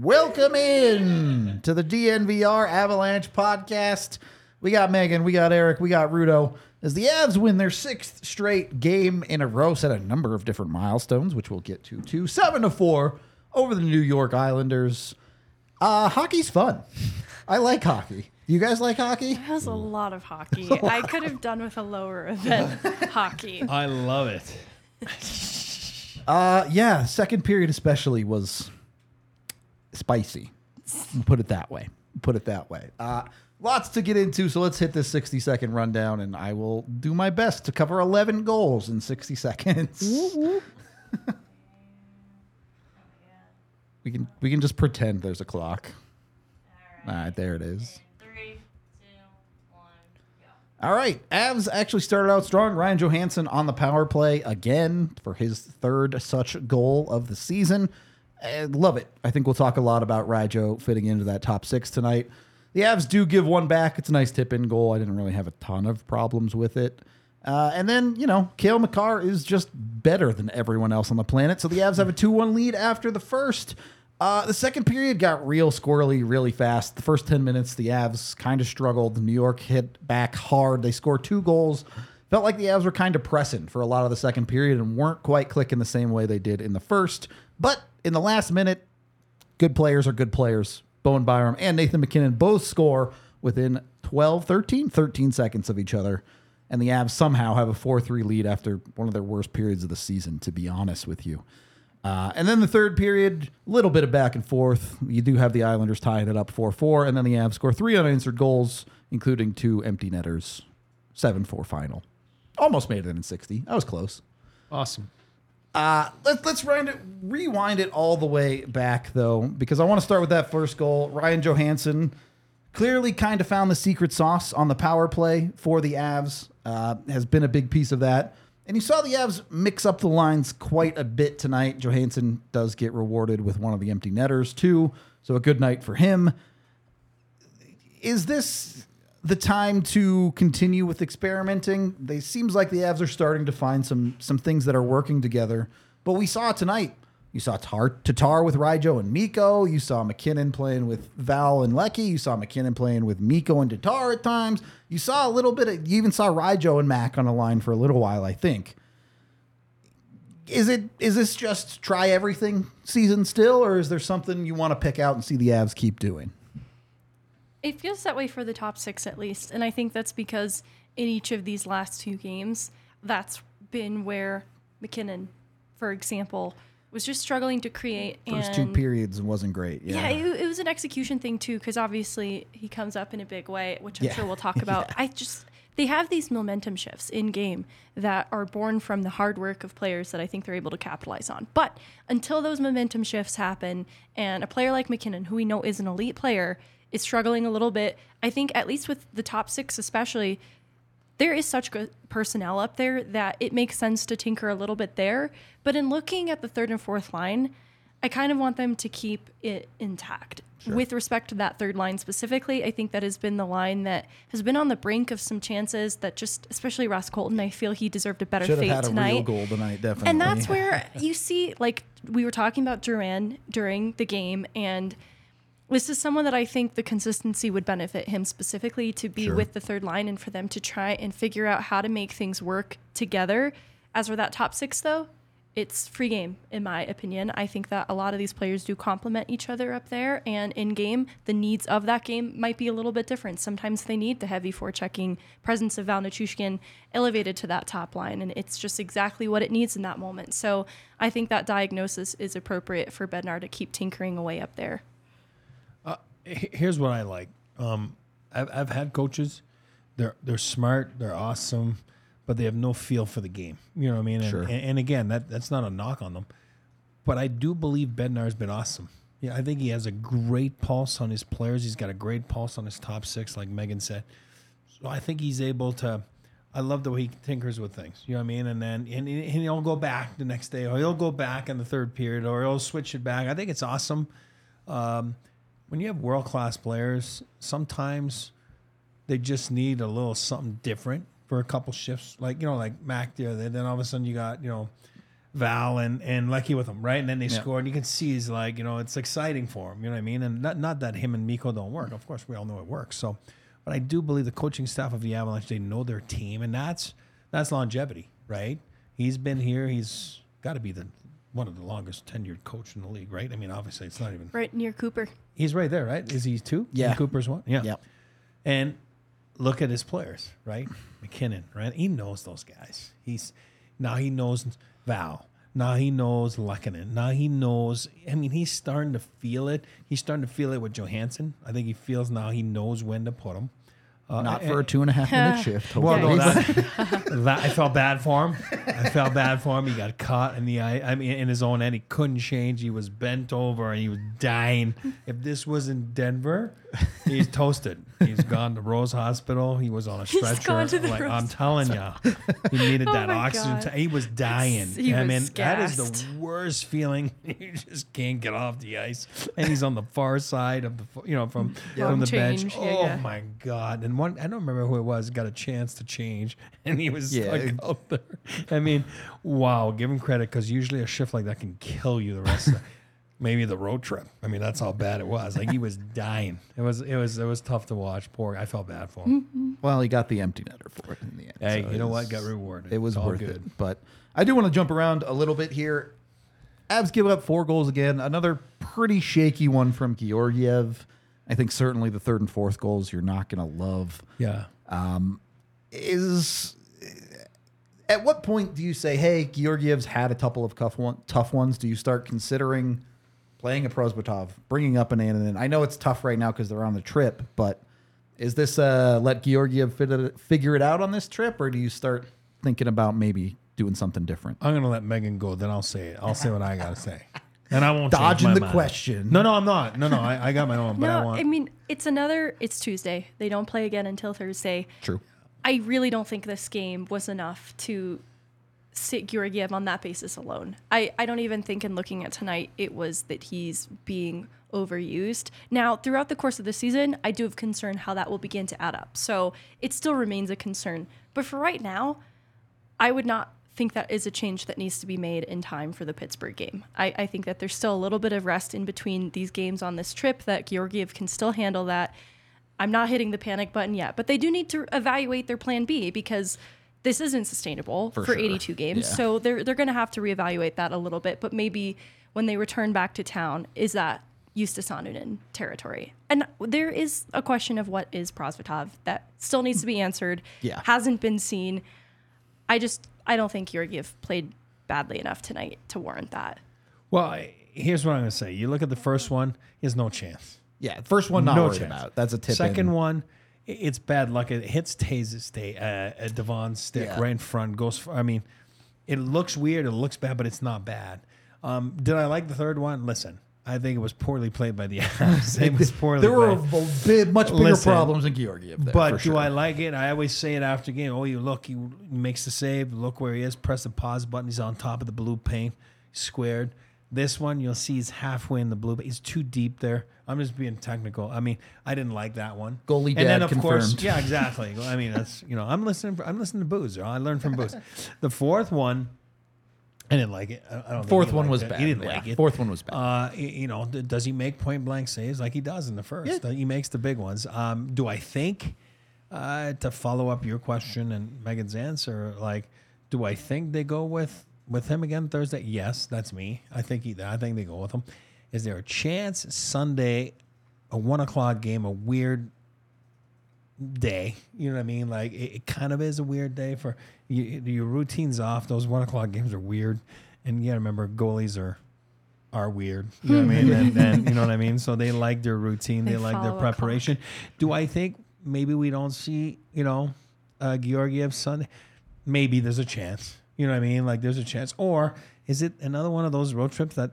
Welcome in to the DNVR Avalanche podcast. We got Megan, we got Eric, we got Rudo. As the Avs win their sixth straight game in a row, set a number of different milestones, which we'll get to, 7-4 over the New York Islanders. Hockey's fun. I like hockey. You guys like hockey? That was a lot of hockey. I could have done with a lower event hockey. I love it. Yeah, second period especially was spicy. Put it that way. Lots to get into, so let's hit this 60-second rundown, and I will do my best to cover 11 goals in 60 seconds. We can just pretend there's a clock. All right, there it is. 3, 2, 1, go. All right, Avs actually started out strong. Ryan Johansen on the power play again for his third such goal of the season. I love it. I think we'll talk a lot about Rajo fitting into that top six tonight. The Avs do give one back. It's a nice tip-in goal. I didn't really have a ton of problems with it. And then, Cale Makar is just better than everyone else on the planet. So the Avs have a 2-1 lead after the first. The second period got real squirrely really fast. The first 10 minutes, the Avs kind of struggled. New York hit back hard. They scored two goals. Felt like the Avs were kind of pressing for a lot of the second period and weren't quite clicking the same way they did in the first. But in the last minute, good players are good players. Bowen Byram and Nathan McKinnon both score within 13 seconds of each other. And the Avs somehow have a 4-3 lead after one of their worst periods of the season, to be honest with you. And then the third period, a little bit of back and forth. You do have the Islanders tying it up 4-4, and then the Avs score three unanswered goals, including two empty netters. 7-4 final. Almost made it in 60. That was close. Awesome. Let's rewind it all the way back, though, because I want to start with that first goal. Ryan Johansen clearly kind of found the secret sauce on the power play for the Avs, has been a big piece of that. And you saw the Avs mix up the lines quite a bit tonight. Johansen does get rewarded with one of the empty netters, too, so a good night for him. Is this the time to continue with experimenting? They seems like the Avs are starting to find some things that are working together. But we saw tonight. You saw Tatar with Rajo and Mikko. You saw McKinnon playing with Val and Leckie. You saw McKinnon playing with Mikko and Tatar at times. You saw a little bit of, you even saw Rajo and Mac on a line for a little while, I think. Is this just try everything season still, or is there something you want to pick out and see the Avs keep doing? It feels that way for the top six, at least. And I think that's because in each of these last two games, that's been where McKinnon, for example, was just struggling to create. First two periods wasn't great. Yeah, it was an execution thing, too, because obviously he comes up in a big way, which I'm sure we'll talk about. Yeah. They have these momentum shifts in game that are born from the hard work of players that I think they're able to capitalize on. But until those momentum shifts happen and a player like McKinnon, who we know is an elite player, is struggling a little bit. I think at least with the top six especially, there is such good personnel up there that it makes sense to tinker a little bit there. But in looking at the third and fourth line, I kind of want them to keep it intact. Sure. With respect to that third line specifically, I think that has been the line that has been on the brink of some chances that just, especially Ross Colton, I feel he deserved a better fate tonight. Should have had a real goal tonight, definitely. And that's where you see, like, we were talking about Duran during the game, and this is someone that I think the consistency would benefit him specifically to be with the third line and for them to try and figure out how to make things work together. As for that top six, though, it's free game, in my opinion. I think that a lot of these players do complement each other up there. And in game, the needs of that game might be a little bit different. Sometimes they need the heavy forechecking presence of Val Nichushkin elevated to that top line. And it's just exactly what it needs in that moment. So I think that diagnosis is appropriate for Bednar to keep tinkering away up there. Here's what I like. I've had coaches. They're smart. They're awesome, but they have no feel for the game. You know what I mean? Sure. And again, that's not a knock on them, but I do believe Bednar's been awesome. Yeah, I think he has a great pulse on his players. He's got a great pulse on his top six, like Megan said. So I think he's able to. I love the way he tinkers with things. You know what I mean? And then and he'll go back the next day, or he'll go back in the third period, or he'll switch it back. I think it's awesome. When you have world-class players, sometimes they just need a little something different for a couple shifts. Like Mac there. Then all of a sudden you got Val and Leckie with him, right? And then they score, and you can see he's like, you know, it's exciting for him. You know what I mean? And not that him and Mikko don't work. Of course, we all know it works. So, but I do believe the coaching staff of the Avalanche, they know their team, and that's longevity, right? He's been here. He's got to be one of the longest tenured coach in the league, right? I mean, obviously, it's not even right near Cooper. He's right there, right? Is he two? Yeah, and Cooper's one. Yeah, yeah. And look at his players, right? McKinnon, right? He knows those guys. Now he knows Val. Now he knows Lehkonen. Now he knows. I mean, he's starting to feel it. He's starting to feel it with Johansson. I think he feels now. He knows when to put him. Not for a 2.5-minute shift. Well, no, I felt bad for him. He got caught in the eye. I mean, in his own end, he couldn't change. He was bent over and he was dying. If this was in Denver, he's toasted. He's gone to Rose Hospital. He was on a stretcher. He's gone to the Rose. I'm telling you, he needed that oxygen. He was dying. That is the worst feeling. You just can't get off the ice. And he's on the far side of from the bench. My God. And I don't remember who it was, got a chance to change, and he was stuck out there. I mean, wow, give him credit, because usually a shift like that can kill you the rest of the maybe the road trip. I mean, that's how bad it was. Like, he was dying. It was tough to watch. Poor, I felt bad for him. Mm-hmm. Well, he got the empty netter for it in the end. Hey, so you know what? Got rewarded. It was worth it. But I do want to jump around a little bit here. Avs give up 4 goals again. Another pretty shaky one from Georgiev. I think certainly the third and fourth goals you're not going to love. Yeah. At what point do you say, hey, Georgiev's had a couple of tough ones. Do you start considering playing a Prosvetov, bringing up an Annunen? I know it's tough right now because they're on the trip, but is this let Georgiev figure it out on this trip, or do you start thinking about maybe doing something different? I'm going to let Megan go, then I'll say it. I'll say what I got to say. And I won't dodging the mind. Question. No, I'm not. No, I got my own. But I mean, it's Tuesday. They don't play again until Thursday. True. I really don't think this game was enough to sit Georgiev on that basis alone. I don't even think in looking at tonight it was that he's being overused. Now, throughout the course of the season, I do have concern how that will begin to add up. So it still remains a concern. But for right now, I would not think that is a change that needs to be made in time for the Pittsburgh game. I think that there's still a little bit of rest in between these games on this trip, that Georgiev can still handle that. I'm not hitting the panic button yet, but they do need to evaluate their plan B, because this isn't sustainable for 82 games. Yeah. So they're going to have to reevaluate that a little bit, but maybe when they return back to town, is that Justus Annunen territory? And there is a question of what is Prosvetov that still needs to be answered, hasn't been seen. I don't think Georgiev played badly enough tonight to warrant that. Well, here's what I'm going to say. You look at the first one, he has no chance. Yeah, first one, not no worried chance. About. That's a tip. Second one, it's bad luck. It hits Devon's stick right in front. It looks weird. It looks bad, but it's not bad. Did I like the third one? Listen, I think it was poorly played by the Avs. It was poorly There were much bigger problems in Georgiev there. But do I like it? I always say it after game. Oh, you look, he makes the save. Look where he is. Press the pause button. He's on top of the blue paint. Squared. This one, you'll see he's halfway in the blue, but he's too deep there. I'm just being technical. I mean, I didn't like that one. Goalie dad confirmed. And then, of course, yeah, exactly. I mean, that's, you know, I'm listening to Boozer. I learned from Boozer. The fourth one, I didn't like it. Fourth one was bad. He didn't like it. Fourth one was bad. You know, does he make point blank saves like he does in the first? Yeah. He makes the big ones. Do I think, to follow up your question and Megan's answer, like, do I think they go with him again Thursday? Yes, that's me. I think they go with him. Is there a chance Sunday, a 1:00 game, a weird day? You know what I mean? Like, it kind of is a weird day for you, your routine's off. Those 1:00 games are weird, and you gotta remember goalies are weird. You know what I mean? And you know what I mean. So they like their routine. They like their preparation. Do I think maybe we don't see Georgiev Sunday? Maybe there's a chance. You know what I mean? Like, there's a chance. Or is it another one of those road trips that,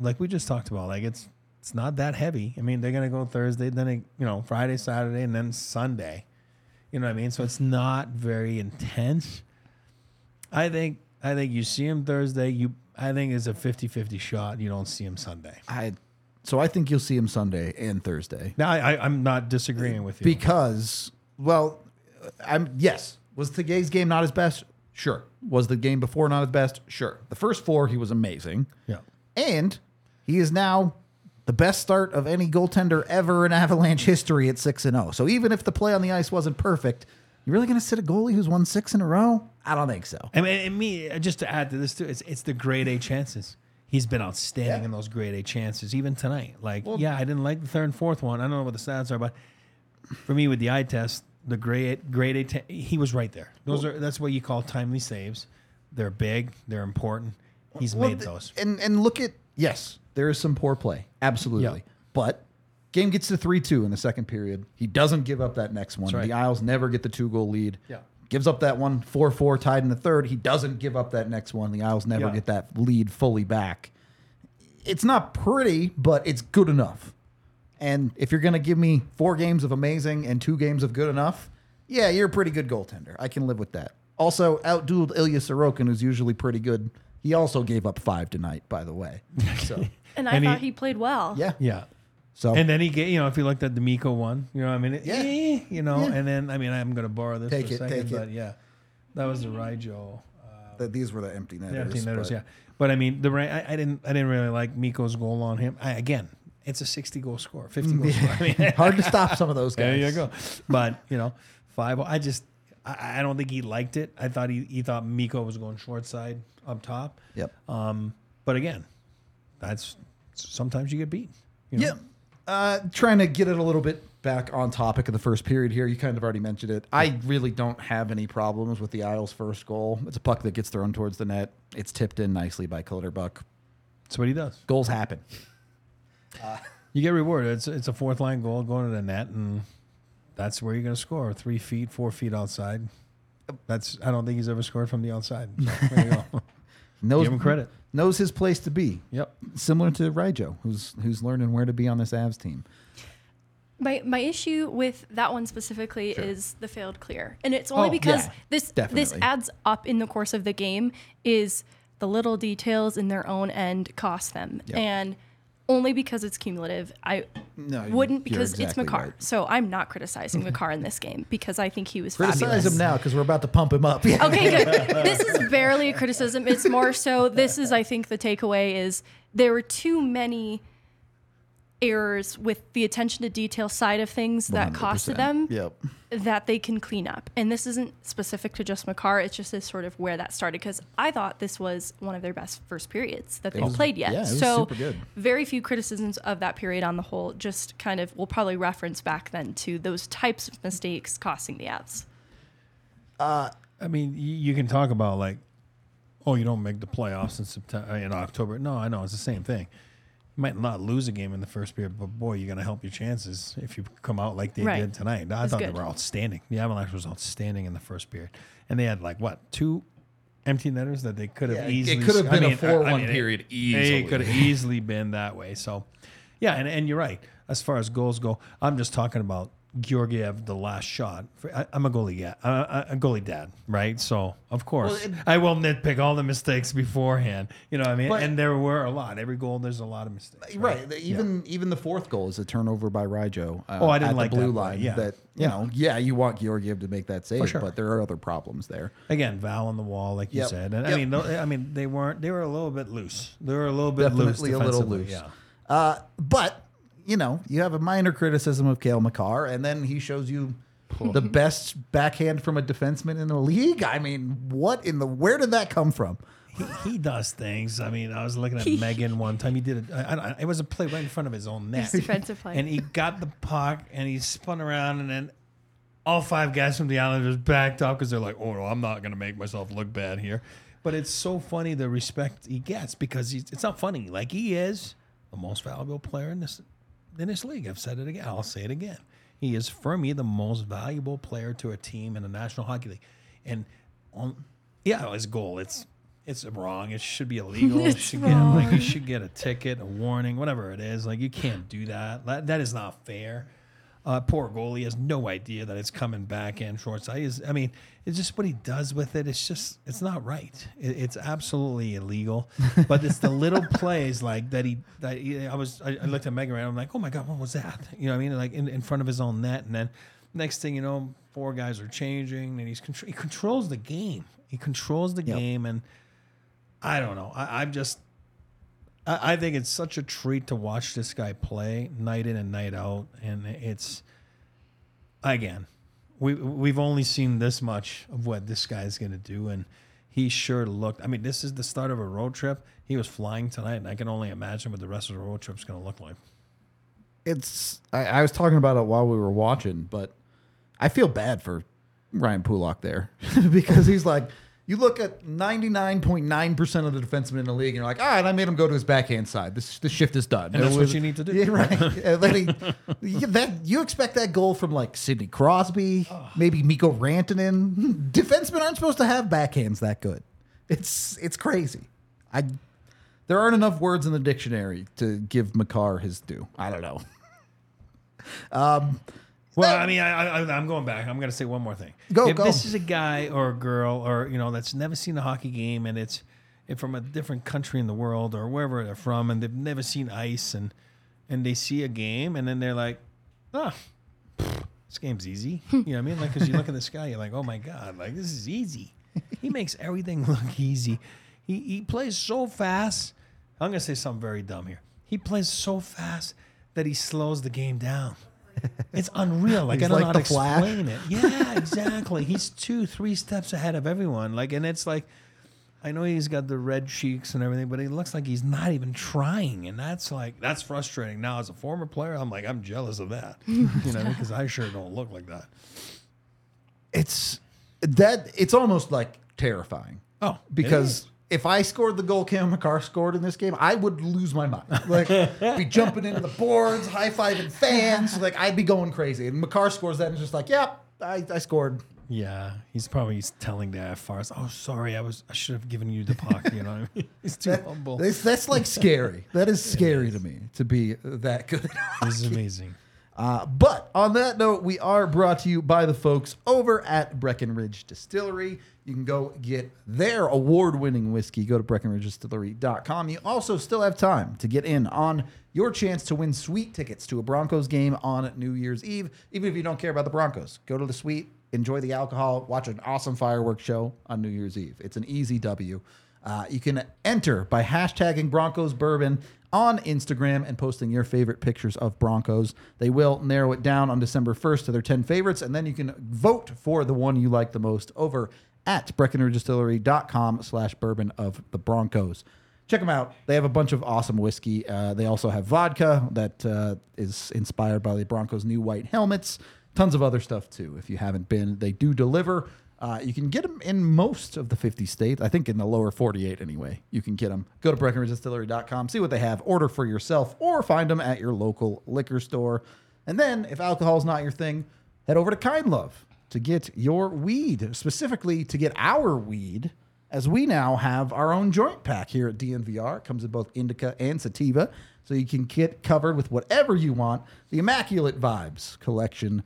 like we just talked about, like it's not that heavy. I mean, they're gonna go Thursday, then Friday, Saturday, and then Sunday. You know what I mean? So it's not very intense. I think you see him Thursday. I think it's a 50-50 shot. You don't see him Sunday. I think you'll see him Sunday and Thursday. Now I'm not disagreeing with you because, well, was today's game not his best? Sure. Was the game before not his best? Sure. The first four, he was amazing. Yeah. And he is now the best start of any goaltender ever in Avalanche history at 6-0. So even if the play on the ice wasn't perfect, you really going to sit a goalie who's won 6 in a row? I don't think so. I mean, and me, just to add to this, too, it's the grade A chances. He's been outstanding in those grade A chances, even tonight. Like, well, yeah, I didn't like the third and fourth one. I don't know what the stats are, but for me, with the eye test, the grade A, he was right there. That's what you call timely saves. They're big. They're important. He's made those. And look at, yes, there is some poor play. Absolutely. Yeah. But game gets to 3-2 in the second period. He doesn't give up that next one. Right. The Isles never get the 2-goal lead. Yeah. Gives up that one, 4-4 tied in the third. He doesn't give up that next one. The Isles never get that lead fully back. It's not pretty, but it's good enough. And if you're going to give me 4 games of amazing and 2 games of good enough, yeah, you're a pretty good goaltender. I can live with that. Also, outdueled Ilya Sorokin, who's usually pretty good. He also gave up 5 tonight, by the way. So, and I thought he played well. Yeah, yeah. So and then he gave, if you looked at the Mikko one, I mean, and then I'm going to borrow this for a second, but that was the Rajo. These were the empty netters. The empty netters, But I mean, I didn't really like Mikko's goal on him. It's a 60-goal score, 50-goal score. I mean, hard to stop some of those guys. There you go. But, 5. I don't think he liked it. I thought he thought Mikko was going short side up top. Yep. But again, that's sometimes you get beat. Yeah. Trying to get it a little bit back on topic of the first period here. You kind of already mentioned it. I really don't have any problems with the Isles' first goal. It's a puck that gets thrown towards the net. It's tipped in nicely by Kilderbuck. That's what he does. Goals happen. You get rewarded. It's a fourth line goal going to the net, and that's where you're going to score. 3 feet, 4 feet outside. I don't think he's ever scored from the outside. So there you go. Give him credit. Knows his place to be. Yep. Similar to Rajo, who's learning where to be on this Avs team. My issue with that one specifically is the failed clear, and it's only because this adds up in the course of the game. Is the little details in their own end cost them and. Only because it's cumulative. It's Makar. Right. So I'm not criticizing Makar in this game because I think he was fabulous. Criticize him now because we're about to pump him up. Okay, good. This is barely a criticism. It's more so this is, I think, the takeaway is there were too many errors with the attention to detail side of things that 100%. Costed them that they can clean up. And this isn't specific to just Makar. It's just this sort of where that started. Because I thought this was one of their best first periods that they've played yet. Yeah, it was super good. Very few criticisms of that period on the whole. Just kind of, we'll probably reference back then to those types of mistakes costing the Avs. I mean, you can talk about you don't make the playoffs in September, in October. No, I know. It's the same thing. Might not lose a game in the first period, but boy, you're going to help your chances if you come out like they did tonight. I thought they were outstanding. The Avalanche was outstanding in the first period. And they had 2 empty netters that they could have easily... It could have been a 4-1 period easily. It could have easily been that way. So, yeah, and you're right. As far as goals go, I'm just talking about Georgiev, the last shot. I'm a goalie dad, right? So, of course, I will nitpick all the mistakes beforehand. You know what I mean? And there were a lot. Every goal, there's a lot of mistakes. Right. Even the fourth goal is a turnerve by Rajo. I didn't like the blue line. Yeah. That, you want Georgiev to make that save, but there are other problems there. Again, Val on the wall, like you said. And I mean, they were a little bit loose. They were a little bit loose. Definitely a little loose. Yeah. But... you have a minor criticism of Cale Makar, and then he shows you the best backhand from a defenseman in the league. I mean, where did that come from? He does things. I mean, I was looking at Megan one time. He did it was a play right in front of his own net. Defensive play. And he got the puck, and he spun around, and then all 5 guys from the Islanders backed up because they're like, oh, no, I'm not going to make myself look bad here. But it's so funny the respect he gets because it's not funny. Like, he is the most valuable player in this league. I've said it again. I'll say it again. He is, for me, the most valuable player to a team in the National Hockey League. And his goal, it's wrong. It should be illegal. You should get a ticket, a warning, whatever it is. You can't do that. That is not fair. Poor goalie has no idea that it's coming back in short side. It's just what he does with it. It's just, it's not right. It's absolutely illegal. But it's the little plays that I looked at Megan and I'm like, oh my God, what was that? You know what I mean? Like in front of his own net. And then Next thing you know, four guys are changing, and he controls the game. He controls the game, and I don't know. I think it's such a treat to watch this guy play night in and night out, and it's again, we've only seen this much of what this guy is going to do, and he sure looked. I mean, this is the start of a road trip. He was flying tonight, and I can only imagine what the rest of the road trip is going to look like. I was talking about it while we were watching, but I feel bad for Ryan Pulock there because he's like, you look at 99.9% of the defensemen in the league, and you're like, all right, I made him go to his backhand side. This shift is done. And that's what you need to do. Yeah, right. You expect that goal from, like, Sidney Crosby, maybe Mikko Rantanen. Defensemen aren't supposed to have backhands that good. It's crazy. There aren't enough words in the dictionary to give Makar his due. I don't know. I'm going back. I'm going to say one more thing. If this is a guy or a girl or, you know, that's never seen a hockey game and it's from a different country in the world or wherever they're from and they've never seen ice and they see a game and then they're like, this game's easy. You know what I mean? Like, because you look at this guy, you're like, oh, my God, like, this is easy. He makes everything look easy. He plays so fast. I'm going to say something very dumb here. He plays so fast that he slows the game down. It's unreal. Like, I don't know how to explain it. Yeah, exactly. He's 2-3 steps ahead of everyone. Like, and it's like, I know he's got the red cheeks and everything, but he looks like he's not even trying. And that's like, that's frustrating. Now, as a former player, I'm like, I'm jealous of that, you know, because I sure don't look like that. It's almost like terrifying. Oh, because if I scored the goal Cale Makar scored in this game, I would lose my mind. Like, be jumping into the boards, high-fiving fans. Like, I'd be going crazy. And Makar scores that and is just like, I scored. Yeah, he's probably telling the IFRs, oh, sorry, I should have given you the puck. You know what I mean? He's too humble. That's, like, scary. That is scary to me, to be that good. This is amazing. But on that note, we are brought to you by the folks over at Breckenridge Distillery. You can go get their award-winning whiskey. Go to BreckenridgeDistillery.com. You also still have time to get in on your chance to win suite tickets to a Broncos game on New Year's Eve. Even if you don't care about the Broncos, go to the suite, enjoy the alcohol, watch an awesome fireworks show on New Year's Eve. It's an easy W. You can enter by hashtagging Broncos Bourbon on Instagram and posting your favorite pictures of Broncos. They will narrow it down on December 1st to their 10 favorites, and then you can vote for the one you like the most over at BreckenridgeDistillery.com/bourbon of the Broncos. Check them out. They have a bunch of awesome whiskey. They also have vodka that is inspired by the Broncos' new white helmets. Tons of other stuff, too. If you haven't been, they do deliver. You can get them in most of the 50 states. I think in the lower 48 anyway. You can get them. Go to BreckenridgeDistillery.com, see what they have, order for yourself, or find them at your local liquor store. And then, if alcohol is not your thing, head over to Kind Love to get your weed, specifically to get our weed, as we now have our own joint pack here at DNVR. It comes in both indica and sativa, so you can get covered with whatever you want. The Immaculate Vibes collection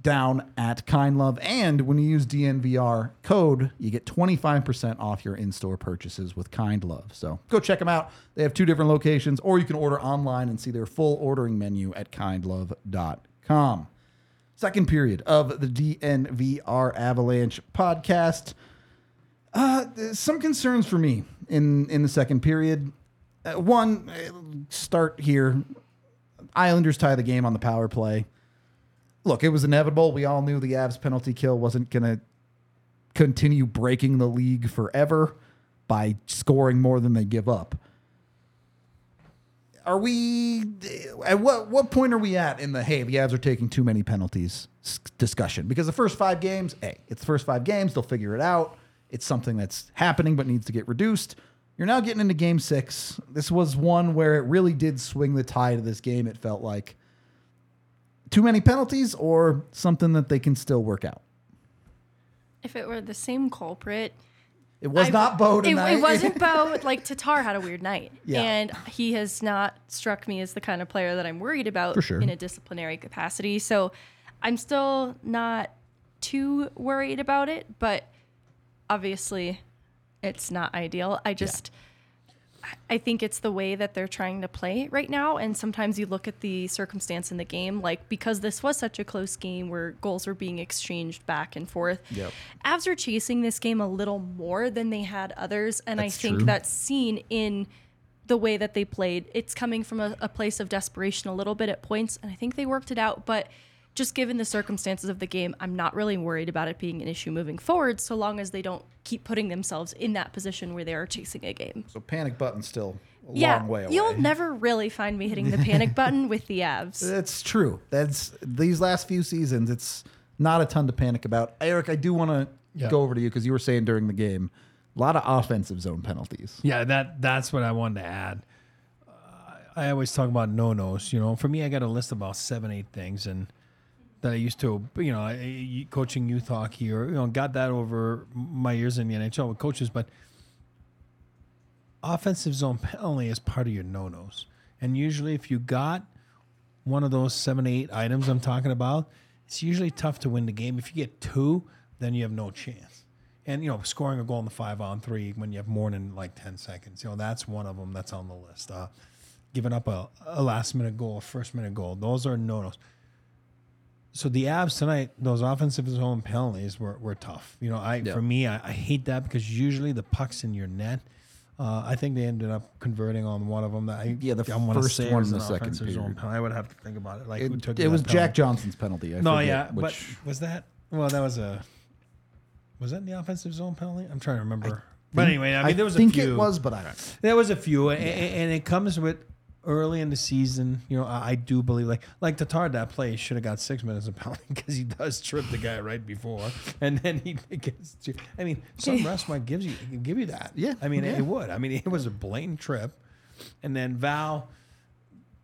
down at Kind Love. And when you use DNVR code, you get 25% off your in-store purchases with Kind Love. So go check them out. They have two different locations, or you can order online and see their full ordering menu at kindlove.com. Second period of the DNVR Avalanche podcast. Some concerns for me in the second period. One, start here. Islanders tie the game on the power play. Look, it was inevitable. We all knew the Avs penalty kill wasn't going to continue breaking the league forever by scoring more than they give up. Are we at what point are we at in the, hey, the Avs are taking too many penalties discussion? Because the first five games, it's the first five games. They'll figure it out. It's something that's happening but needs to get reduced. You're now getting into game six. This was one where it really did swing the tide of this game, it felt like. Too many penalties or something that they can still work out? If it were the same culprit. It was not Bo tonight. It wasn't Bo. Like, Tatar had a weird night. Yeah. And he has not struck me as the kind of player that I'm worried about in a disciplinary capacity. So I'm still not too worried about it. But obviously, it's not ideal. I just... I think it's the way that they're trying to play right now. And sometimes you look at the circumstance in the game, like because this was such a close game where goals were being exchanged back and forth, yep. Avs are chasing this game a little more than they had others. And that's I think true. That's seen in the way that they played. It's coming from a place of desperation a little bit at points. And I think they worked it out. But just given the circumstances of the game, I'm not really worried about it being an issue moving forward, so long as they don't keep putting themselves in that position where they are chasing a game. So panic button still a long way away. You'll never really find me hitting the panic button with the Avs. That's true. That's these last few seasons, it's not a ton to panic about. Eric, I do want to go over to you because you were saying during the game, a lot of offensive zone penalties. Yeah, that's what I wanted to add. I always talk about no-nos. You know, for me, I got a list of about 7-8 things, and that I used to, you know, coaching youth hockey or, you know, got that over my years in the NHL with coaches, but offensive zone penalty is part of your no-nos. And usually if you got one of those 7-8 items I'm talking about, it's usually tough to win the game. If you get two, then you have no chance. And, you know, scoring a goal in the 5-on-3 when you have more than like 10 seconds, you know, that's one of them that's on the list. Giving up a last-minute goal, a first-minute goal, those are no-nos. So the Avs tonight, those offensive zone penalties were tough. You know, for me, I hate that because usually the puck's in your net. I think they ended up converting on one of them. The first one in the second period. I would have to think about it. Like it, who took it was penalty? Jack Johnson's penalty. But was that? Well, that was was that the offensive zone penalty? I'm trying to remember. There was a few. I think it was, but I don't. There was a few, and it comes with. Early in the season, you know, I do believe like Tatar, that play should have got 6 minutes of penalty because he does trip the guy right before, and then he gets two. I mean, some refs might give you that. Yeah, I mean, it would. I mean, it was a blatant trip, and then Val,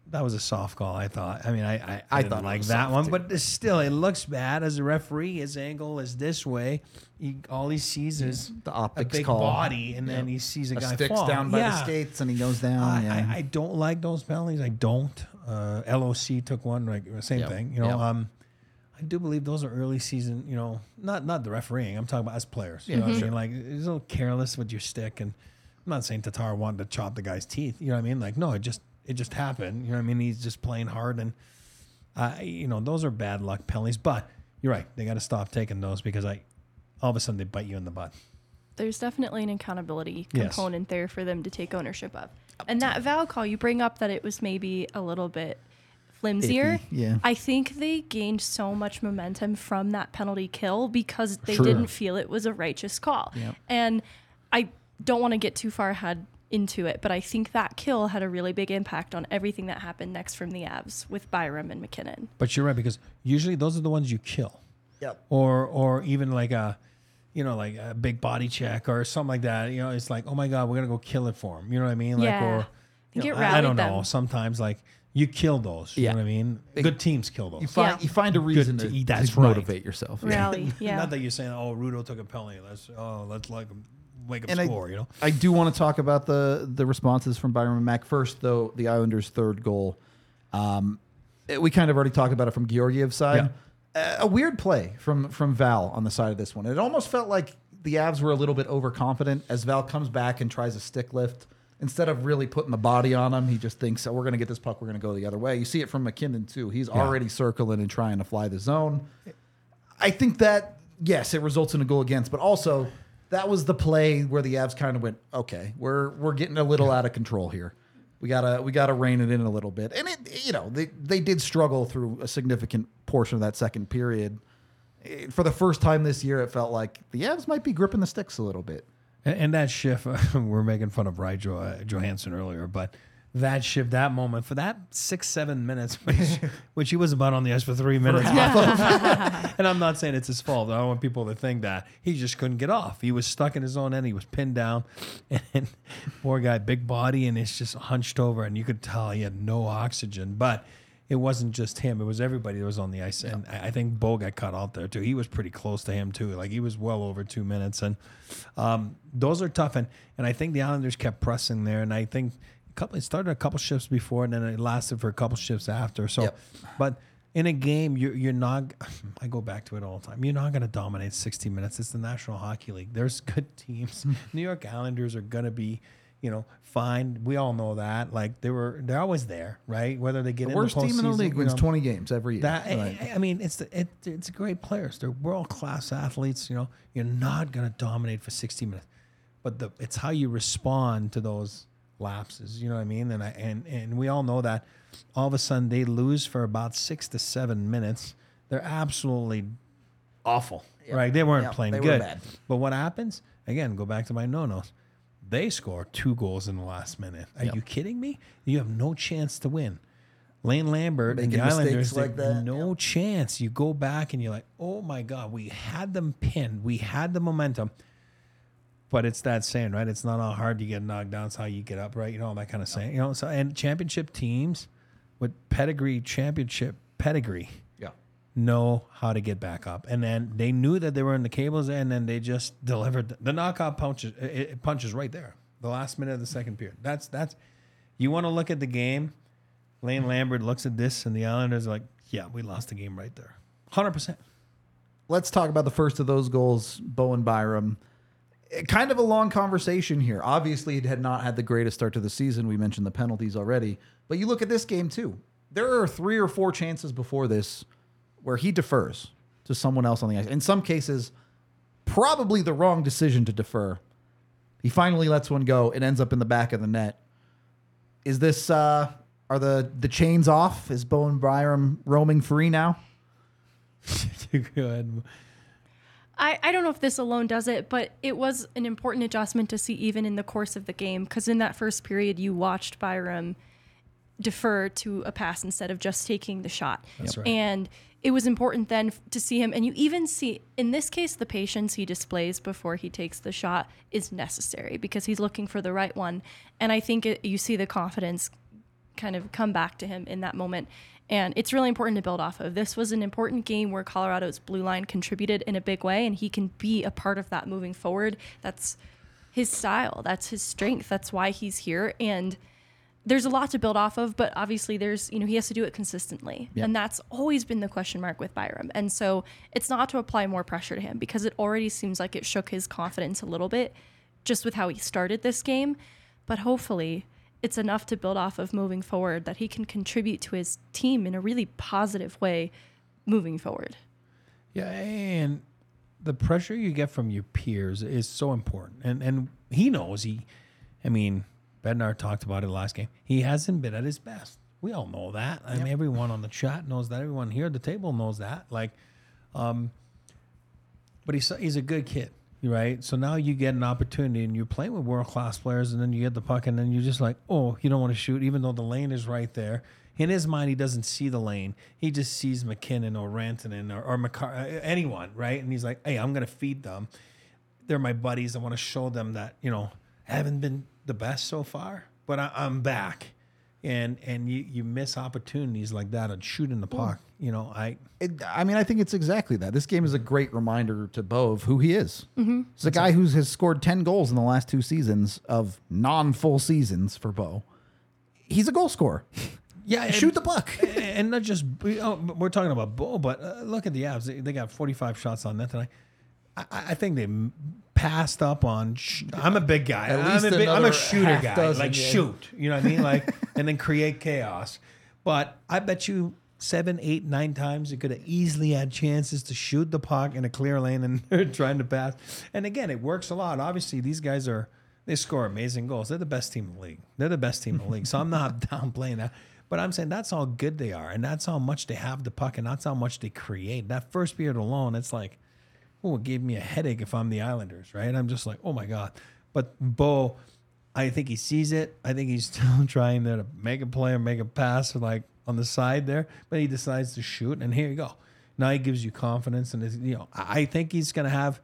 that was a soft call. I thought. I mean, I thought like that one, too. But still, it looks bad as a referee. His angle is this way. All he sees is the optics, a big call. Body, and then he sees a guy sticks fall down by the skates, and he goes down. I don't like those penalties. I don't. LOC took one, like same thing. You know, I do believe those are early season. You know, not the refereeing. I'm talking about as players. You know what I mean? Like it's a little careless with your stick, and I'm not saying Tatar wanted to chop the guy's teeth. You know what I mean? Like no, it just happened. You know what I mean? He's just playing hard, and you know, those are bad luck penalties. But you're right; they got to stop taking those because all of a sudden they bite you in the butt. There's definitely an accountability component there for them to take ownership of. And that Val call, you bring up that it was maybe a little bit flimsier. Yeah. I think they gained so much momentum from that penalty kill because they didn't feel it was a righteous call. Yep. And I don't want to get too far ahead into it, but I think that kill had a really big impact on everything that happened next from the Avs with Byram and McKinnon. But you're right, because usually those are the ones you kill. Yep. Or even like a, you know, like a big body check or something like that. You know, it's like, oh my God, we're gonna go kill it for him. You know what I mean? Yeah. Like, or I don't know. Sometimes like you kill those. You know what I mean? Good teams kill those. You find a reason to motivate yourself. Rally. Yeah. Not that you're saying, oh, Rudo took a penalty. Let's like him. Wake up and score, you know. I do want to talk about the responses from Byram and Mac first, though. The Islanders' third goal, we kind of already talked about it from Georgiev's side. Yeah. A weird play from Val on the side of this one. It almost felt like the Avs were a little bit overconfident as Val comes back and tries a stick lift instead of really putting the body on him. He just thinks, "Oh, we're going to get this puck. We're going to go the other way." You see it from McKinnon too. He's already circling and trying to fly the zone. I think that it results in a goal against, but also. That was the play where the Avs kind of went, okay, we're getting a little out of control here. We gotta rein it in a little bit. And it, you know, they did struggle through a significant portion of that second period. For the first time this year, it felt like the Avs might be gripping the sticks a little bit. And that shift, we're making fun of Rajo Johansen earlier, but that shift, that moment, for that 6-7 minutes, which he was about on the ice for 3 minutes. And I'm not saying it's his fault. I don't want people to think that. He just couldn't get off. He was stuck in his own end. He was pinned down. And poor guy, big body, and it's just hunched over. And you could tell he had no oxygen. But it wasn't just him. It was everybody that was on the ice. And I think Bo got cut out there, too. He was pretty close to him, too. Like, he was well over 2 minutes. And those are tough. And I think the Islanders kept pressing there. And I think... It started a couple shifts before, and then it lasted for a couple shifts after. So, but in a game, you're not. I go back to it all the time. You're not going to dominate 60 minutes. It's the National Hockey League. There's good teams. New York Islanders are going to be, you know, fine. We all know that. Like they're always there, right? Whether they get the in worst the team in the league wins 20 games every year. I mean, it's great players. They're world class athletes. You know, you're not going to dominate for 60 minutes, but it's how you respond to those lapses. You know what I mean? And we all know that. All of a sudden, they lose for about 6 to 7 minutes. They're absolutely awful, yep. Right? They weren't playing good. Were bad. But what happens? Again, go back to my no-nos. They score 2 goals in the last minute. Are you kidding me? You have no chance to win. Lane Lambert and the Islanders, like no chance. You go back and you're like, oh, my God, we had them pinned. We had the momentum. But it's that saying, right? It's not how hard you get knocked down. It's how you get up, right? You know, all that kind of saying. You know, so, and championship teams with pedigree, championship pedigree, know how to get back up. And then they knew that they were in the cables, and then they just delivered the knockout punches right there, the last minute of the second period. That's you want to look at the game. Lane Lambert looks at this, and the Islanders are like, yeah, we lost the game right there. 100%. Let's talk about the first of those goals, Bowen Byram. Kind of a long conversation here. Obviously, it had not had the greatest start to the season. We mentioned the penalties already. But you look at this game, too. There are 3 or 4 chances before this where he defers to someone else on the ice. In some cases, probably the wrong decision to defer. He finally lets one go. It ends up in the back of the net. Is this, are the chains off? Is Bowen Byram roaming free now? Go ahead. I don't know if this alone does it, but it was an important adjustment to see even in the course of the game, because in that first period, you watched Byram defer to a pass instead of just taking the shot. That's right. And it was important then to see him. And you even see, in this case, the patience he displays before he takes the shot is necessary because he's looking for the right one. And I think you see the confidence kind of come back to him in that moment. And it's really important to build off of. This was an important game where Colorado's blue line contributed in a big way, and he can be a part of that moving forward. That's his style. That's his strength. That's why he's here. And there's a lot to build off of, but obviously there's, you know, he has to do it consistently. Yeah. And that's always been the question mark with Byram. And so it's not to apply more pressure to him because it already seems like it shook his confidence a little bit just with how he started this game. But hopefully it's enough to build off of moving forward that he can contribute to his team in a really positive way moving forward. Yeah, and the pressure you get from your peers is so important. And he knows Bednar talked about it last game. He hasn't been at his best. We all know that. I mean, everyone on the chat knows that. Everyone here at the table knows that. Like, but he's a good kid. Right? So now you get an opportunity and you're playing with world-class players, and then you get the puck and then you're just like, oh, you don't want to shoot, even though the lane is right there. In his mind, he doesn't see the lane. He just sees McKinnon or Rantanen or Makar, anyone, right? And he's like, hey, I'm going to feed them. They're my buddies. I want to show them that, you know, I haven't been the best so far, but I'm back. And you miss opportunities like that on shooting the puck. You know, I think it's exactly that. This game is a great reminder to Bo of who he is. Mm-hmm. It's a guy who has scored 10 goals in the last 2 seasons of non-full seasons for Bo. He's a goal scorer. Yeah, shoot the puck. And not just we're talking about Bo, but look at the Avs. They got 45 shots on net tonight. I think they passed up on. I'm a big guy. I'm a shooter guy. Like shoot, you know what I mean? Like and then create chaos. But I bet you 7, 8, 9 times you could have easily had chances to shoot the puck in a clear lane and they're trying to pass. And again, it works a lot. Obviously, these guys they score amazing goals. They're the best team in the league. So I'm not downplaying that. But I'm saying that's how good they are, and that's how much they have the puck, and that's how much they create. That first period alone, it's like. Oh, it gave me a headache if I'm the Islanders, right? I'm just like, oh, my God. But Bo, I think he sees it. I think he's still trying there to make a play or make a pass like on the side there. But he decides to shoot, and here you go. Now he gives you confidence. And, you know, I think he's going to have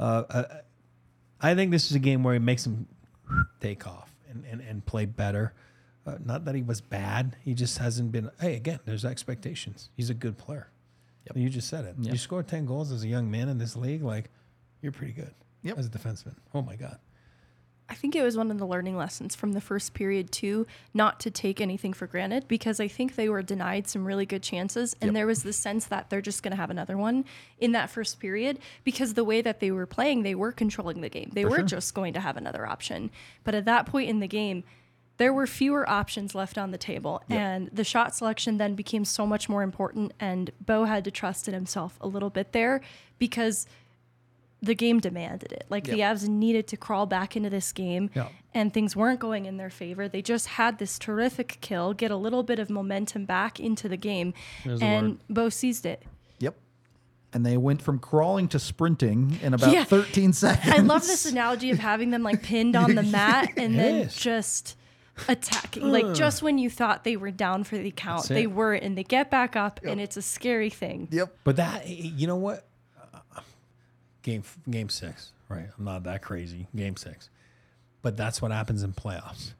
I think this is a game where he makes him take off and play better. Not that he was bad. He just hasn't been. Hey, again, there's expectations. He's a good player. Yep. You just said it. Yep. You score 10 goals as a young man in this league, like, you're pretty good as a defenseman. Oh, my God. I think it was one of the learning lessons from the first period too, not to take anything for granted, because I think they were denied some really good chances. And there was the sense that they're just going to have another one in that first period, because the way that they were playing, they were controlling the game. They were just going to have another option. But at that point in the game, there were fewer options left on the table. Yep. And the shot selection then became so much more important. And Bo had to trust in himself a little bit there, because the game demanded it. Like the Avs needed to crawl back into this game, and things weren't going in their favor. They just had this terrific kill, get a little bit of momentum back into the game, and Bo seized it. Yep. And they went from crawling to sprinting in about 13 seconds. I love this analogy of having them like pinned on the mat and then just attacking. Like just when you thought they were down for the count, they weren't, and they get back up, and it's a scary thing. Yep. But that, you know what? Game six, right? I'm not that crazy. Game six. But that's what happens in playoffs.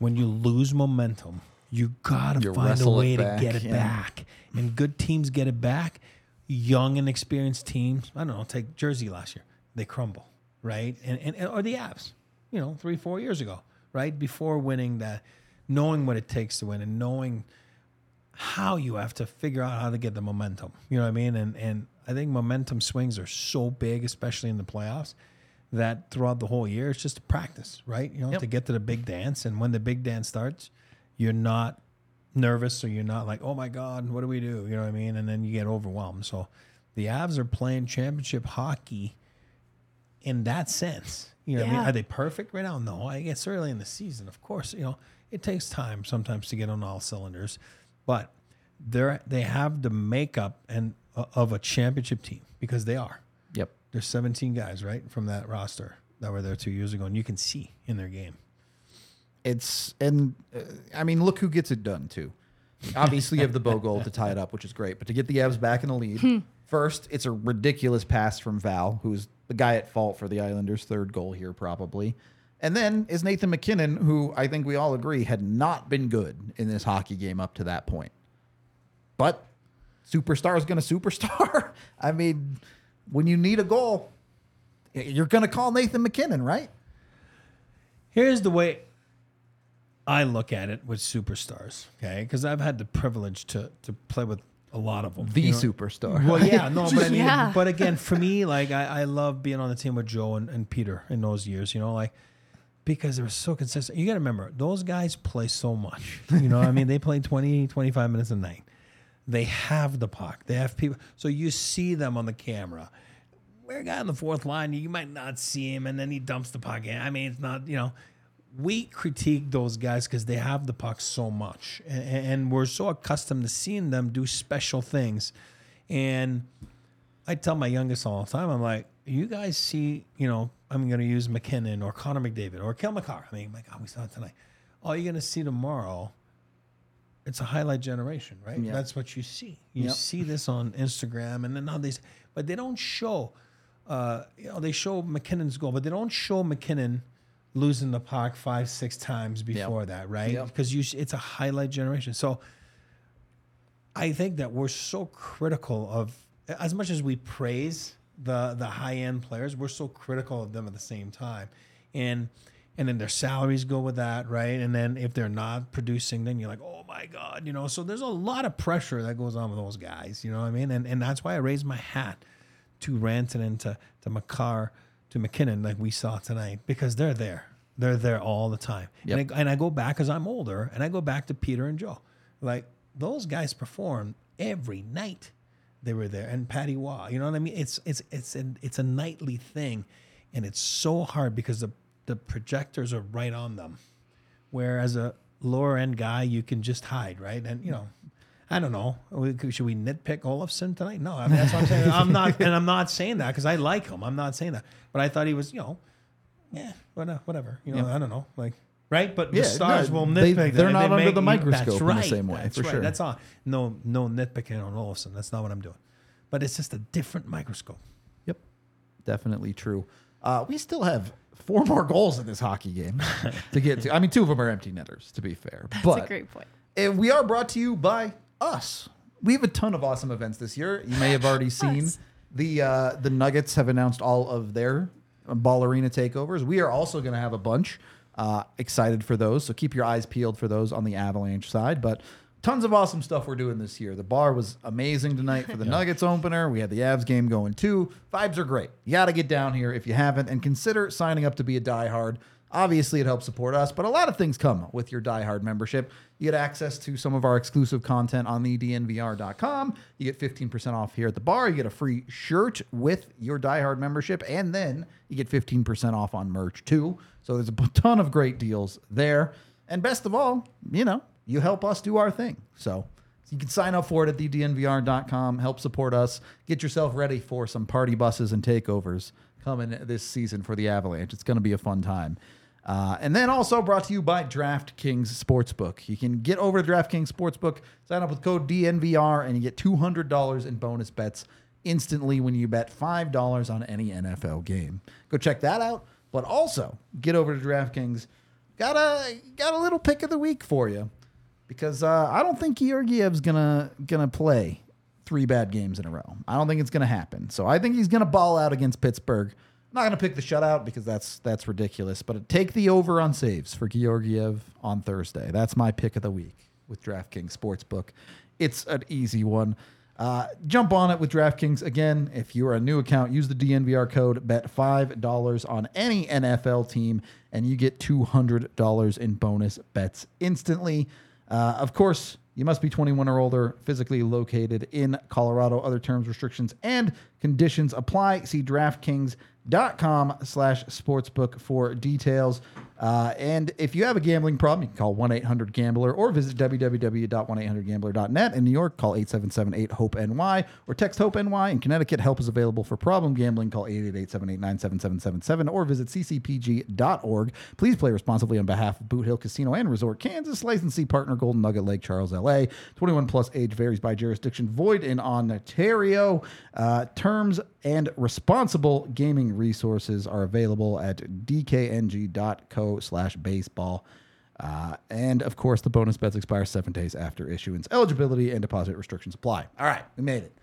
When you lose momentum, you got to find a way to get it back. And good teams get it back. Young and experienced teams, I don't know, take Jersey last year. They crumble, right? And or the Avs, you know, 3-4 years ago, right? Before winning that, knowing what it takes to win and knowing how you have to figure out how to get the momentum. You know what I mean? And I think momentum swings are so big, especially in the playoffs, that throughout the whole year, it's just practice, right? You know, to get to the big dance. And when the big dance starts, you're not nervous or you're not like, oh, my God, what do we do? You know what I mean? And then you get overwhelmed. So the Avs are playing championship hockey in that sense. You know what I mean? Are they perfect right now? No. I guess early in the season, of course. You know, it takes time sometimes to get on all cylinders. But they have the makeup and of a championship team, because they are. Yep. There's 17 guys, right, from that roster that were there 2 years ago, and you can see in their game. I mean, look who gets it done, too. Obviously, you have the Bo goal to tie it up, which is great, but to get the Avs back in the lead, first, it's a ridiculous pass from Val, who's the guy at fault for the Islanders' third goal here, probably. And then is Nathan McKinnon, who I think we all agree had not been good in this hockey game up to that point. But superstar is going to superstar. I mean, when you need a goal, you're going to call Nathan McKinnon, right? Here's the way I look at it with superstars, okay? Because I've had the privilege to play with a lot of them. Superstar. Well, yeah, no, but I mean, but again, for me, like I love being on the team with Joe and Peter in those years, you know, like, because they were so consistent. You got to remember, those guys play so much. You know what I mean? They play 20, 25 minutes a night. They have the puck. They have people. So you see them on the camera. We're a guy on the fourth line. You might not see him, and then he dumps the puck in. I mean, it's not, you know. We critique those guys because they have the puck so much. And we're so accustomed to seeing them do special things. And I tell my youngest all the time, I'm like, you guys see, you know, I'm going to use McKinnon or Connor McDavid or Cale Makar. I mean, my God, we saw it tonight. All you're going to see tomorrow, it's a highlight generation, right? Yep. That's what you see. You see this on Instagram, and then now these, but they don't show, you know, they show McKinnon's goal, but they don't show McKinnon losing the puck 5-6 times before that, right? Because it's a highlight generation. So I think that we're so critical of, as much as we praise the high end players, we're so critical of them at the same time, and then their salaries go with that, right? And then if they're not producing, then you're like, oh, my God, you know. So there's a lot of pressure that goes on with those guys, you know what I mean? And that's why I raised my hat to Rantanen, to Makar, to McKinnon, like we saw tonight, because they're there. They're there all the time. Yep. And I go back, because I'm older, and I go back to Peter and Joe. Like, those guys performed every night they were there. And Patty Wahl, you know what I mean? It's a nightly thing, and it's so hard because the projectors are right on them, whereas a lower end guy you can just hide, right? And you know, I don't know. Should we nitpick Olofsson tonight? No, I mean, that's what I'm saying. I'm not saying that because I like him. I'm not saying that, but I thought he was, you know, whatever. You know, I don't know, like, right? But the stars will nitpick. They're not under the microscope in the same way. That's for sure. That's all. No nitpicking on Olofsson. That's not what I'm doing. But it's just a different microscope. Yep, definitely true. We still have 4 more goals in this hockey game to get to. I mean, 2 of them are empty netters, to be fair. That's a great point. And we are brought to you by us. We have a ton of awesome events this year. You may have already seen the Nuggets have announced all of their Ball Arena takeovers. We are also going to have a bunch. Excited for those. So keep your eyes peeled for those on the Avalanche side. But tons of awesome stuff we're doing this year. The bar was amazing tonight for the Nuggets opener. We had the Avs game going too. Vibes are great. You got to get down here if you haven't, and consider signing up to be a diehard. Obviously, it helps support us, but a lot of things come with your diehard membership. You get access to some of our exclusive content on the DNVR.com. You get 15% off here at the bar. You get a free shirt with your diehard membership, and then you get 15% off on merch too. So there's a ton of great deals there. And best of all, you know, you help us do our thing. So you can sign up for it at thednvr.com, help support us, get yourself ready for some party buses and takeovers coming this season for the Avalanche. It's going to be a fun time. And then also brought to you by DraftKings Sportsbook. You can get over to DraftKings Sportsbook, sign up with code DNVR, and you get $200 in bonus bets instantly when you bet $5 on any NFL game. Go check that out, but also get over to DraftKings. Got a little pick of the week for you. Because I don't think Georgiev's gonna play three bad games in a row. I don't think it's gonna happen. So I think he's gonna ball out against Pittsburgh. I'm not gonna pick the shutout because that's ridiculous. But take the over on saves for Georgiev on Thursday. That's my pick of the week with DraftKings Sportsbook. It's an easy one. Jump on it with DraftKings again. If you're a new account, use the DNVR code. Bet $5 on any NFL team, and you get $200 in bonus bets instantly. Of course, you must be 21 or older, physically located in Colorado. Other terms, restrictions, and conditions apply. See DraftKings.com/sportsbook for details. And if you have a gambling problem, you can call 1-800-GAMBLER or visit www.1800gambler.net. In New York, call 877-8-HOPE-NY or text HOPE-NY. In Connecticut, help is available for problem gambling. Call 888-789-7777 or visit ccpg.org. Please play responsibly on behalf of Boot Hill Casino and Resort, Kansas. Licensee partner, Golden Nugget Lake, Charles, LA. 21 plus age varies by jurisdiction. Void in Ontario. Terms and responsible gaming resources are available at dkng.co/baseball. And of course, the bonus bets expire 7 days after issuance. Eligibility and deposit restrictions apply. All right, we made it.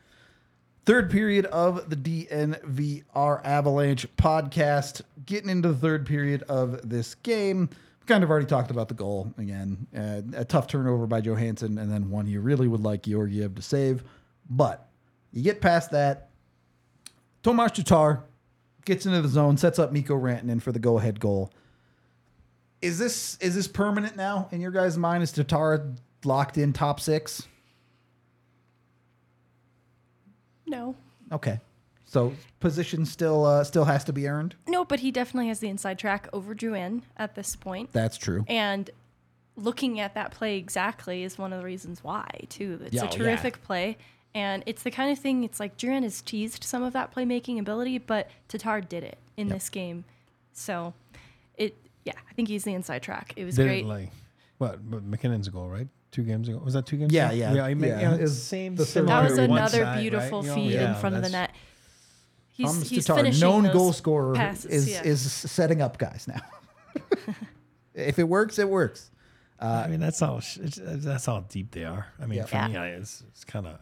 Third period of the DNVR Avalanche podcast. Getting into the third period of this game. We've kind of already talked about the goal again. A tough turnover by Johansen, and then one you really would like Georgiev to save. But you get past that. Tomas Tatar gets into the zone, sets up Mikko Rantanen for the go-ahead goal. Is this permanent now in your guys' mind? Is Tatar locked in top six? No. Okay. So position still has to be earned? No, but he definitely has the inside track over Drouin at this point. That's true. And looking at that play exactly is one of the reasons why, too. It's a terrific play. And it's the kind of thing, it's like Duran has teased some of that playmaking ability, but Tatar did it in this game. So, I think he's the inside track. It was great. But McKinnon's goal, right? 2 games ago. Was that 2 games ago? Yeah. It was the same. That was another side, beautiful feed in front of the net. He's Tatar, known goal scorer, passes, is setting up guys now. If it works, it works. I mean, that's how deep they are. I mean, for me, it's kind of...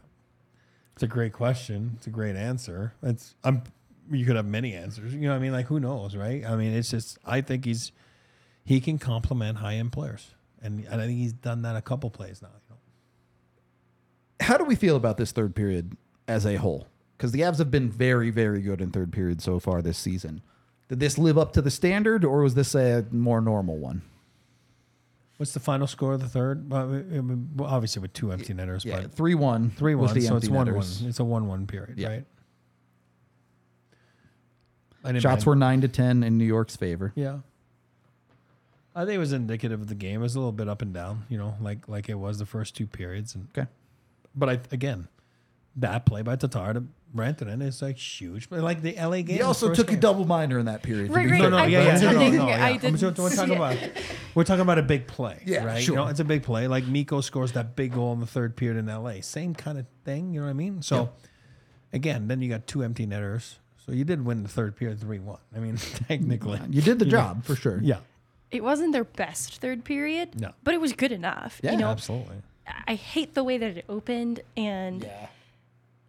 It's a great question. It's a great answer. You could have many answers. You know what I mean? Like, who knows, right? I mean, it's just, I think he can complement high-end players. And I think he's done that a couple plays now. You know? How do we feel about this third period as a whole? Because the Avs have been very, very good in third period so far this season. Did this live up to the standard, or was this a more normal one? What's the final score of the third? Obviously, with two empty netters. Yeah, 3-1. 3-1, so it's 1-1. It's a 1-1 period, right? Shots were 9-10 in New York's favor. Yeah. I think it was indicative of the game. It was a little bit up and down, you know, like it was the first two periods. And, okay. But, again, that play by Tatar to Rantanen is like huge. But like the LA game. He also took a double minor in that period. Right. We're talking about a big play. Yeah, right? Sure. You know, it's a big play. Like Mikko scores that big goal in the third period in LA. Same kind of thing. You know what I mean? So, again, then you got two empty netters. So you did win the third period 3-1. I mean, technically. You did the job for sure. Yeah. It wasn't their best third period. No. But it was good enough. Yeah, you know? Absolutely. I hate the way that it opened, and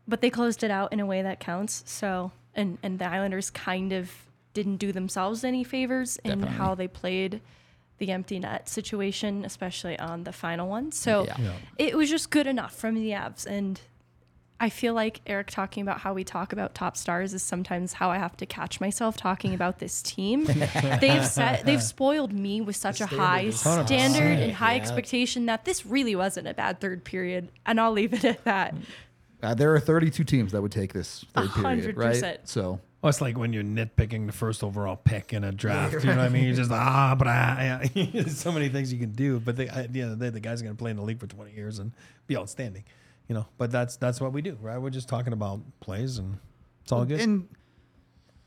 but they closed it out in a way that counts. So, and the Islanders kind of didn't do themselves any favors in how they played the empty net situation, especially on the final one. So it was just good enough from the Avs. And I feel like Eric talking about how we talk about top stars is sometimes how I have to catch myself talking about this team. They've spoiled me with such a high standard and high expectation that this really wasn't a bad third period. And I'll leave it at that. There are 32 teams that would take this third 100%. Period, right? So. Well, it's like when you're nitpicking the first overall pick in a draft. You know what I mean? You're just like, there's so many things you can do. But at the end of the day, the guy's going to play in the league for 20 years and be outstanding. You know, but that's what we do, right? We're just talking about plays, and it's all good. And,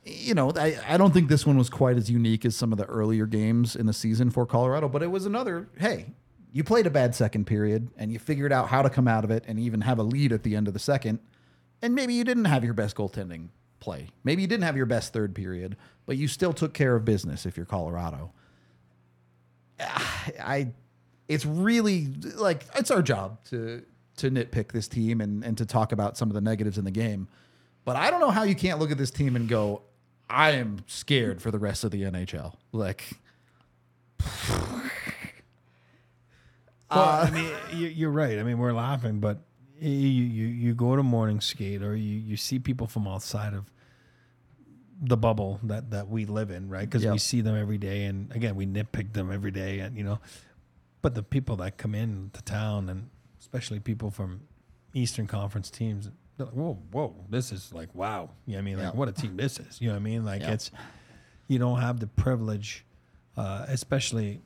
you know, I don't think this one was quite as unique as some of the earlier games in the season for Colorado, but it was another, hey, you played a bad second period, and you figured out how to come out of it and even have a lead at the end of the second, and maybe you didn't have your best goaltending play. Maybe you didn't have your best third period, but you still took care of business if you're Colorado. It's really, like, it's our job to nitpick this team and to talk about some of the negatives in the game. But I don't know how you can't look at this team and go, I am scared for the rest of the NHL. Like, I mean, you're right. I mean, we're laughing, but you go to morning skate or you see people from outside of the bubble that we live in, right? Because we see them every day. And again, we nitpick them every day. And, you know, but the people that come into town and, especially people from Eastern Conference teams, they're like, whoa, this is like, wow. You know what I mean? Like, what a team this is. You know what I mean? Like, it's, you don't have the privilege, especially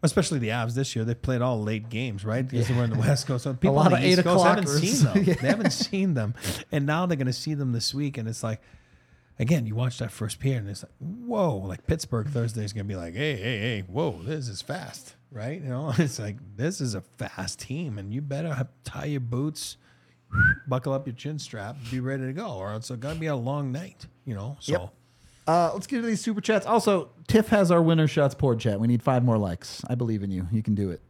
the Avs this year. They played all late games, right? Because they were in the West Coast. So people on the East Coast haven't seen them. They haven't seen them. And now they're going to see them this week. And it's like, again, you watch that first period and it's like, whoa, like Pittsburgh Thursday is going to be like, hey, whoa, this is fast. Right? You know, it's like, this is a fast team, and you better tie your boots, buckle up your chin strap, be ready to go, or it's going to be a long night, you know? So, let's get to these super chats. Also, Tiff has our winner shots poured chat. We need 5 more likes. I believe in you. You can do it.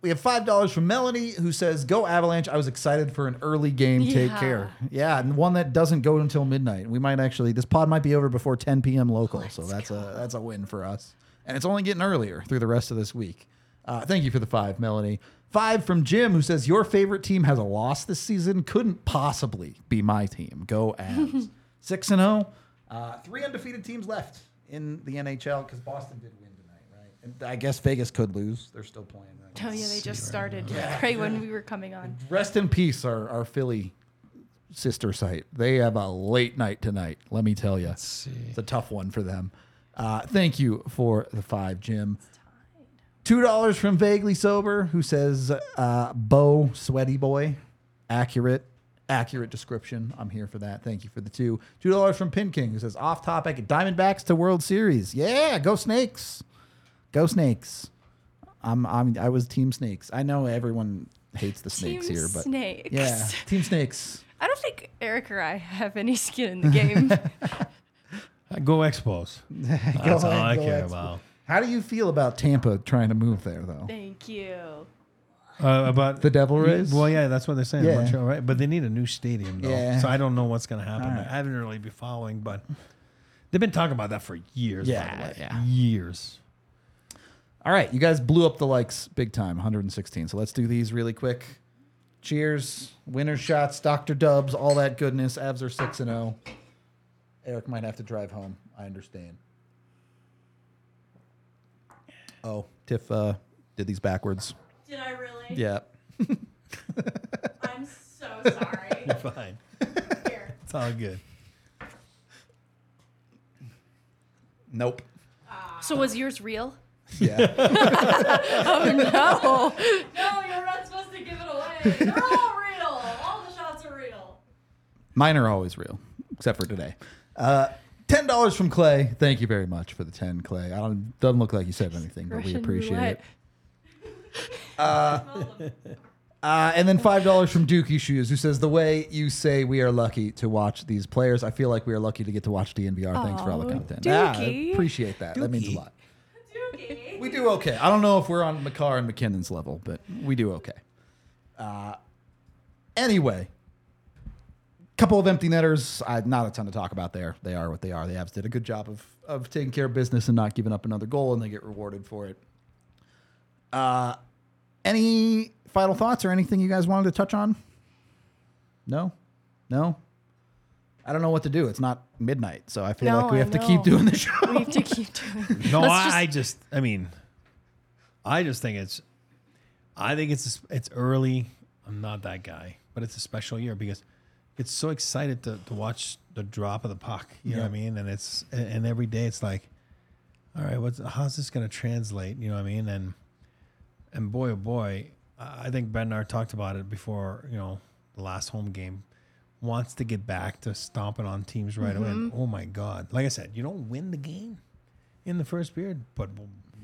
We have $5 from Melanie, who says, go Avalanche. I was excited for an early game. Take care. Yeah, and one that doesn't go until midnight. We might actually, this pod might be over before 10 p.m. local, so that's a win for us. And it's only getting earlier through the rest of this week. Thank you for the 5, Melanie. 5 from Jim, who says, your favorite team has a loss this season. Couldn't possibly be my team. Go Avs. 6-0. 3 undefeated teams left in the NHL because Boston did win tonight, right? And I guess Vegas could lose. They're still playing. Right? Oh, yeah, they just started right when we were coming on. Rest in peace, our Philly sister site. They have a late night tonight, let me tell you. It's a tough one for them. Thank you for the 5, Jim. $2 from Vaguely Sober, who says, Bo, sweaty boy. Accurate description. I'm here for that. Thank you for the 2. $2 from Pin King, who says, off topic, Diamondbacks to World Series. Yeah, go Snakes. Go Snakes. I was Team Snakes. I know everyone hates the Snakes here, but Snakes. Yeah, Team Snakes. I don't think Eric or I have any skin in the game. Go Expos. That's all I care about. How do you feel about Tampa trying to move there, though? Thank you. About the Devil Rays? Well, yeah, that's what they're saying in Montreal, right? But they need a new stadium, though. Yeah. So I don't know what's going to happen. Right. I haven't really been following, but they've been talking about that for years. Yeah, by the way. Years. All right, you guys blew up the likes big time, 116. So let's do these really quick. Cheers, winner shots, Dr. Dubs, all that goodness. Avs are 6-0. Eric might have to drive home. I understand. Oh, Tiff did these backwards. Did I really? Yeah. I'm so sorry. You're fine. Here. It's all good. Nope. So was yours real? Yeah. Oh, no. No, you're not supposed to give it away. They're all real. All the shots are real. Mine are always real, except for today. $10 from Clay. Thank you very much for the 10, Clay. Doesn't look like you said anything, but we appreciate it. And then $5 from Dookie Shoes, who says, the way you say we are lucky to watch these players, I feel like we are lucky to get to watch DNVR. Thanks for all the content. Dookie. I appreciate that. Dookie. That means a lot. Dookie. We do okay. I don't know if we're on Makar and McKinnon's level, but we do okay. Anyway. Couple of empty netters. Not a ton to talk about there. They are what they are. The Avs did a good job of taking care of business and not giving up another goal, and they get rewarded for it. Any final thoughts or anything you guys wanted to touch on? No? I don't know what to do. It's not midnight, so I feel like we have to keep doing the show. We have to keep doing it. I think it's early. I'm not that guy, but it's a special year because it's so excited to watch the drop of the puck. You know what I mean? And it's and every day it's like, all right, how's this going to translate? You know what I mean? And boy, oh boy, I think Bednar talked about it before, the last home game, wants to get back to stomping on teams right away. And, oh, my God. Like I said, you don't win the game in the first period, but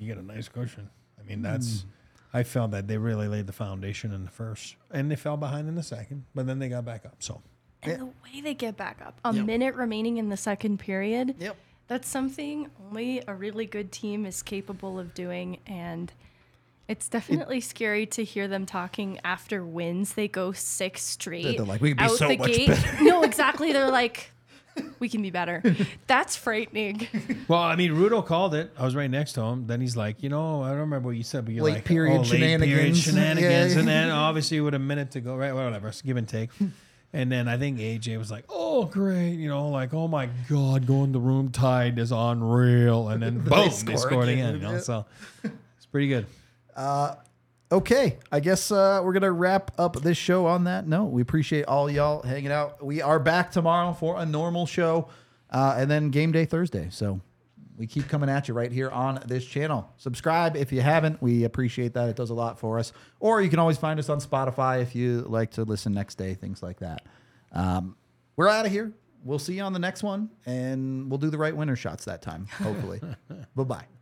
you get a nice cushion. I mean, that's I felt that they really laid the foundation in the first, and they fell behind in the second, but then they got back up. So, and the way they get back up, a minute remaining in the second period, that's something only a really good team is capable of doing, and... It's definitely scary to hear them talking after wins. They go 6 straight. They're like, we can be so much better. No, exactly. They're like, we can be better. That's frightening. Well, I mean, Rudo called it. I was right next to him. Then he's like, I don't remember what you said, but you're like, late period shenanigans. And then obviously with a minute to go, right? Whatever. Give and take. And then I think AJ was like, oh, great. Like, oh, my God, going to room tied is unreal. And then boom, they scored again. So it's pretty good. Okay, I guess we're going to wrap up this show on that note. We appreciate all y'all hanging out. We are back tomorrow for a normal show and then game day Thursday. So we keep coming at you right here on this channel. Subscribe if you haven't. We appreciate that. It does a lot for us. Or you can always find us on Spotify if you like to listen next day, things like that. We're out of here. We'll see you on the next one, and we'll do the right winner shots that time, hopefully. Bye-bye.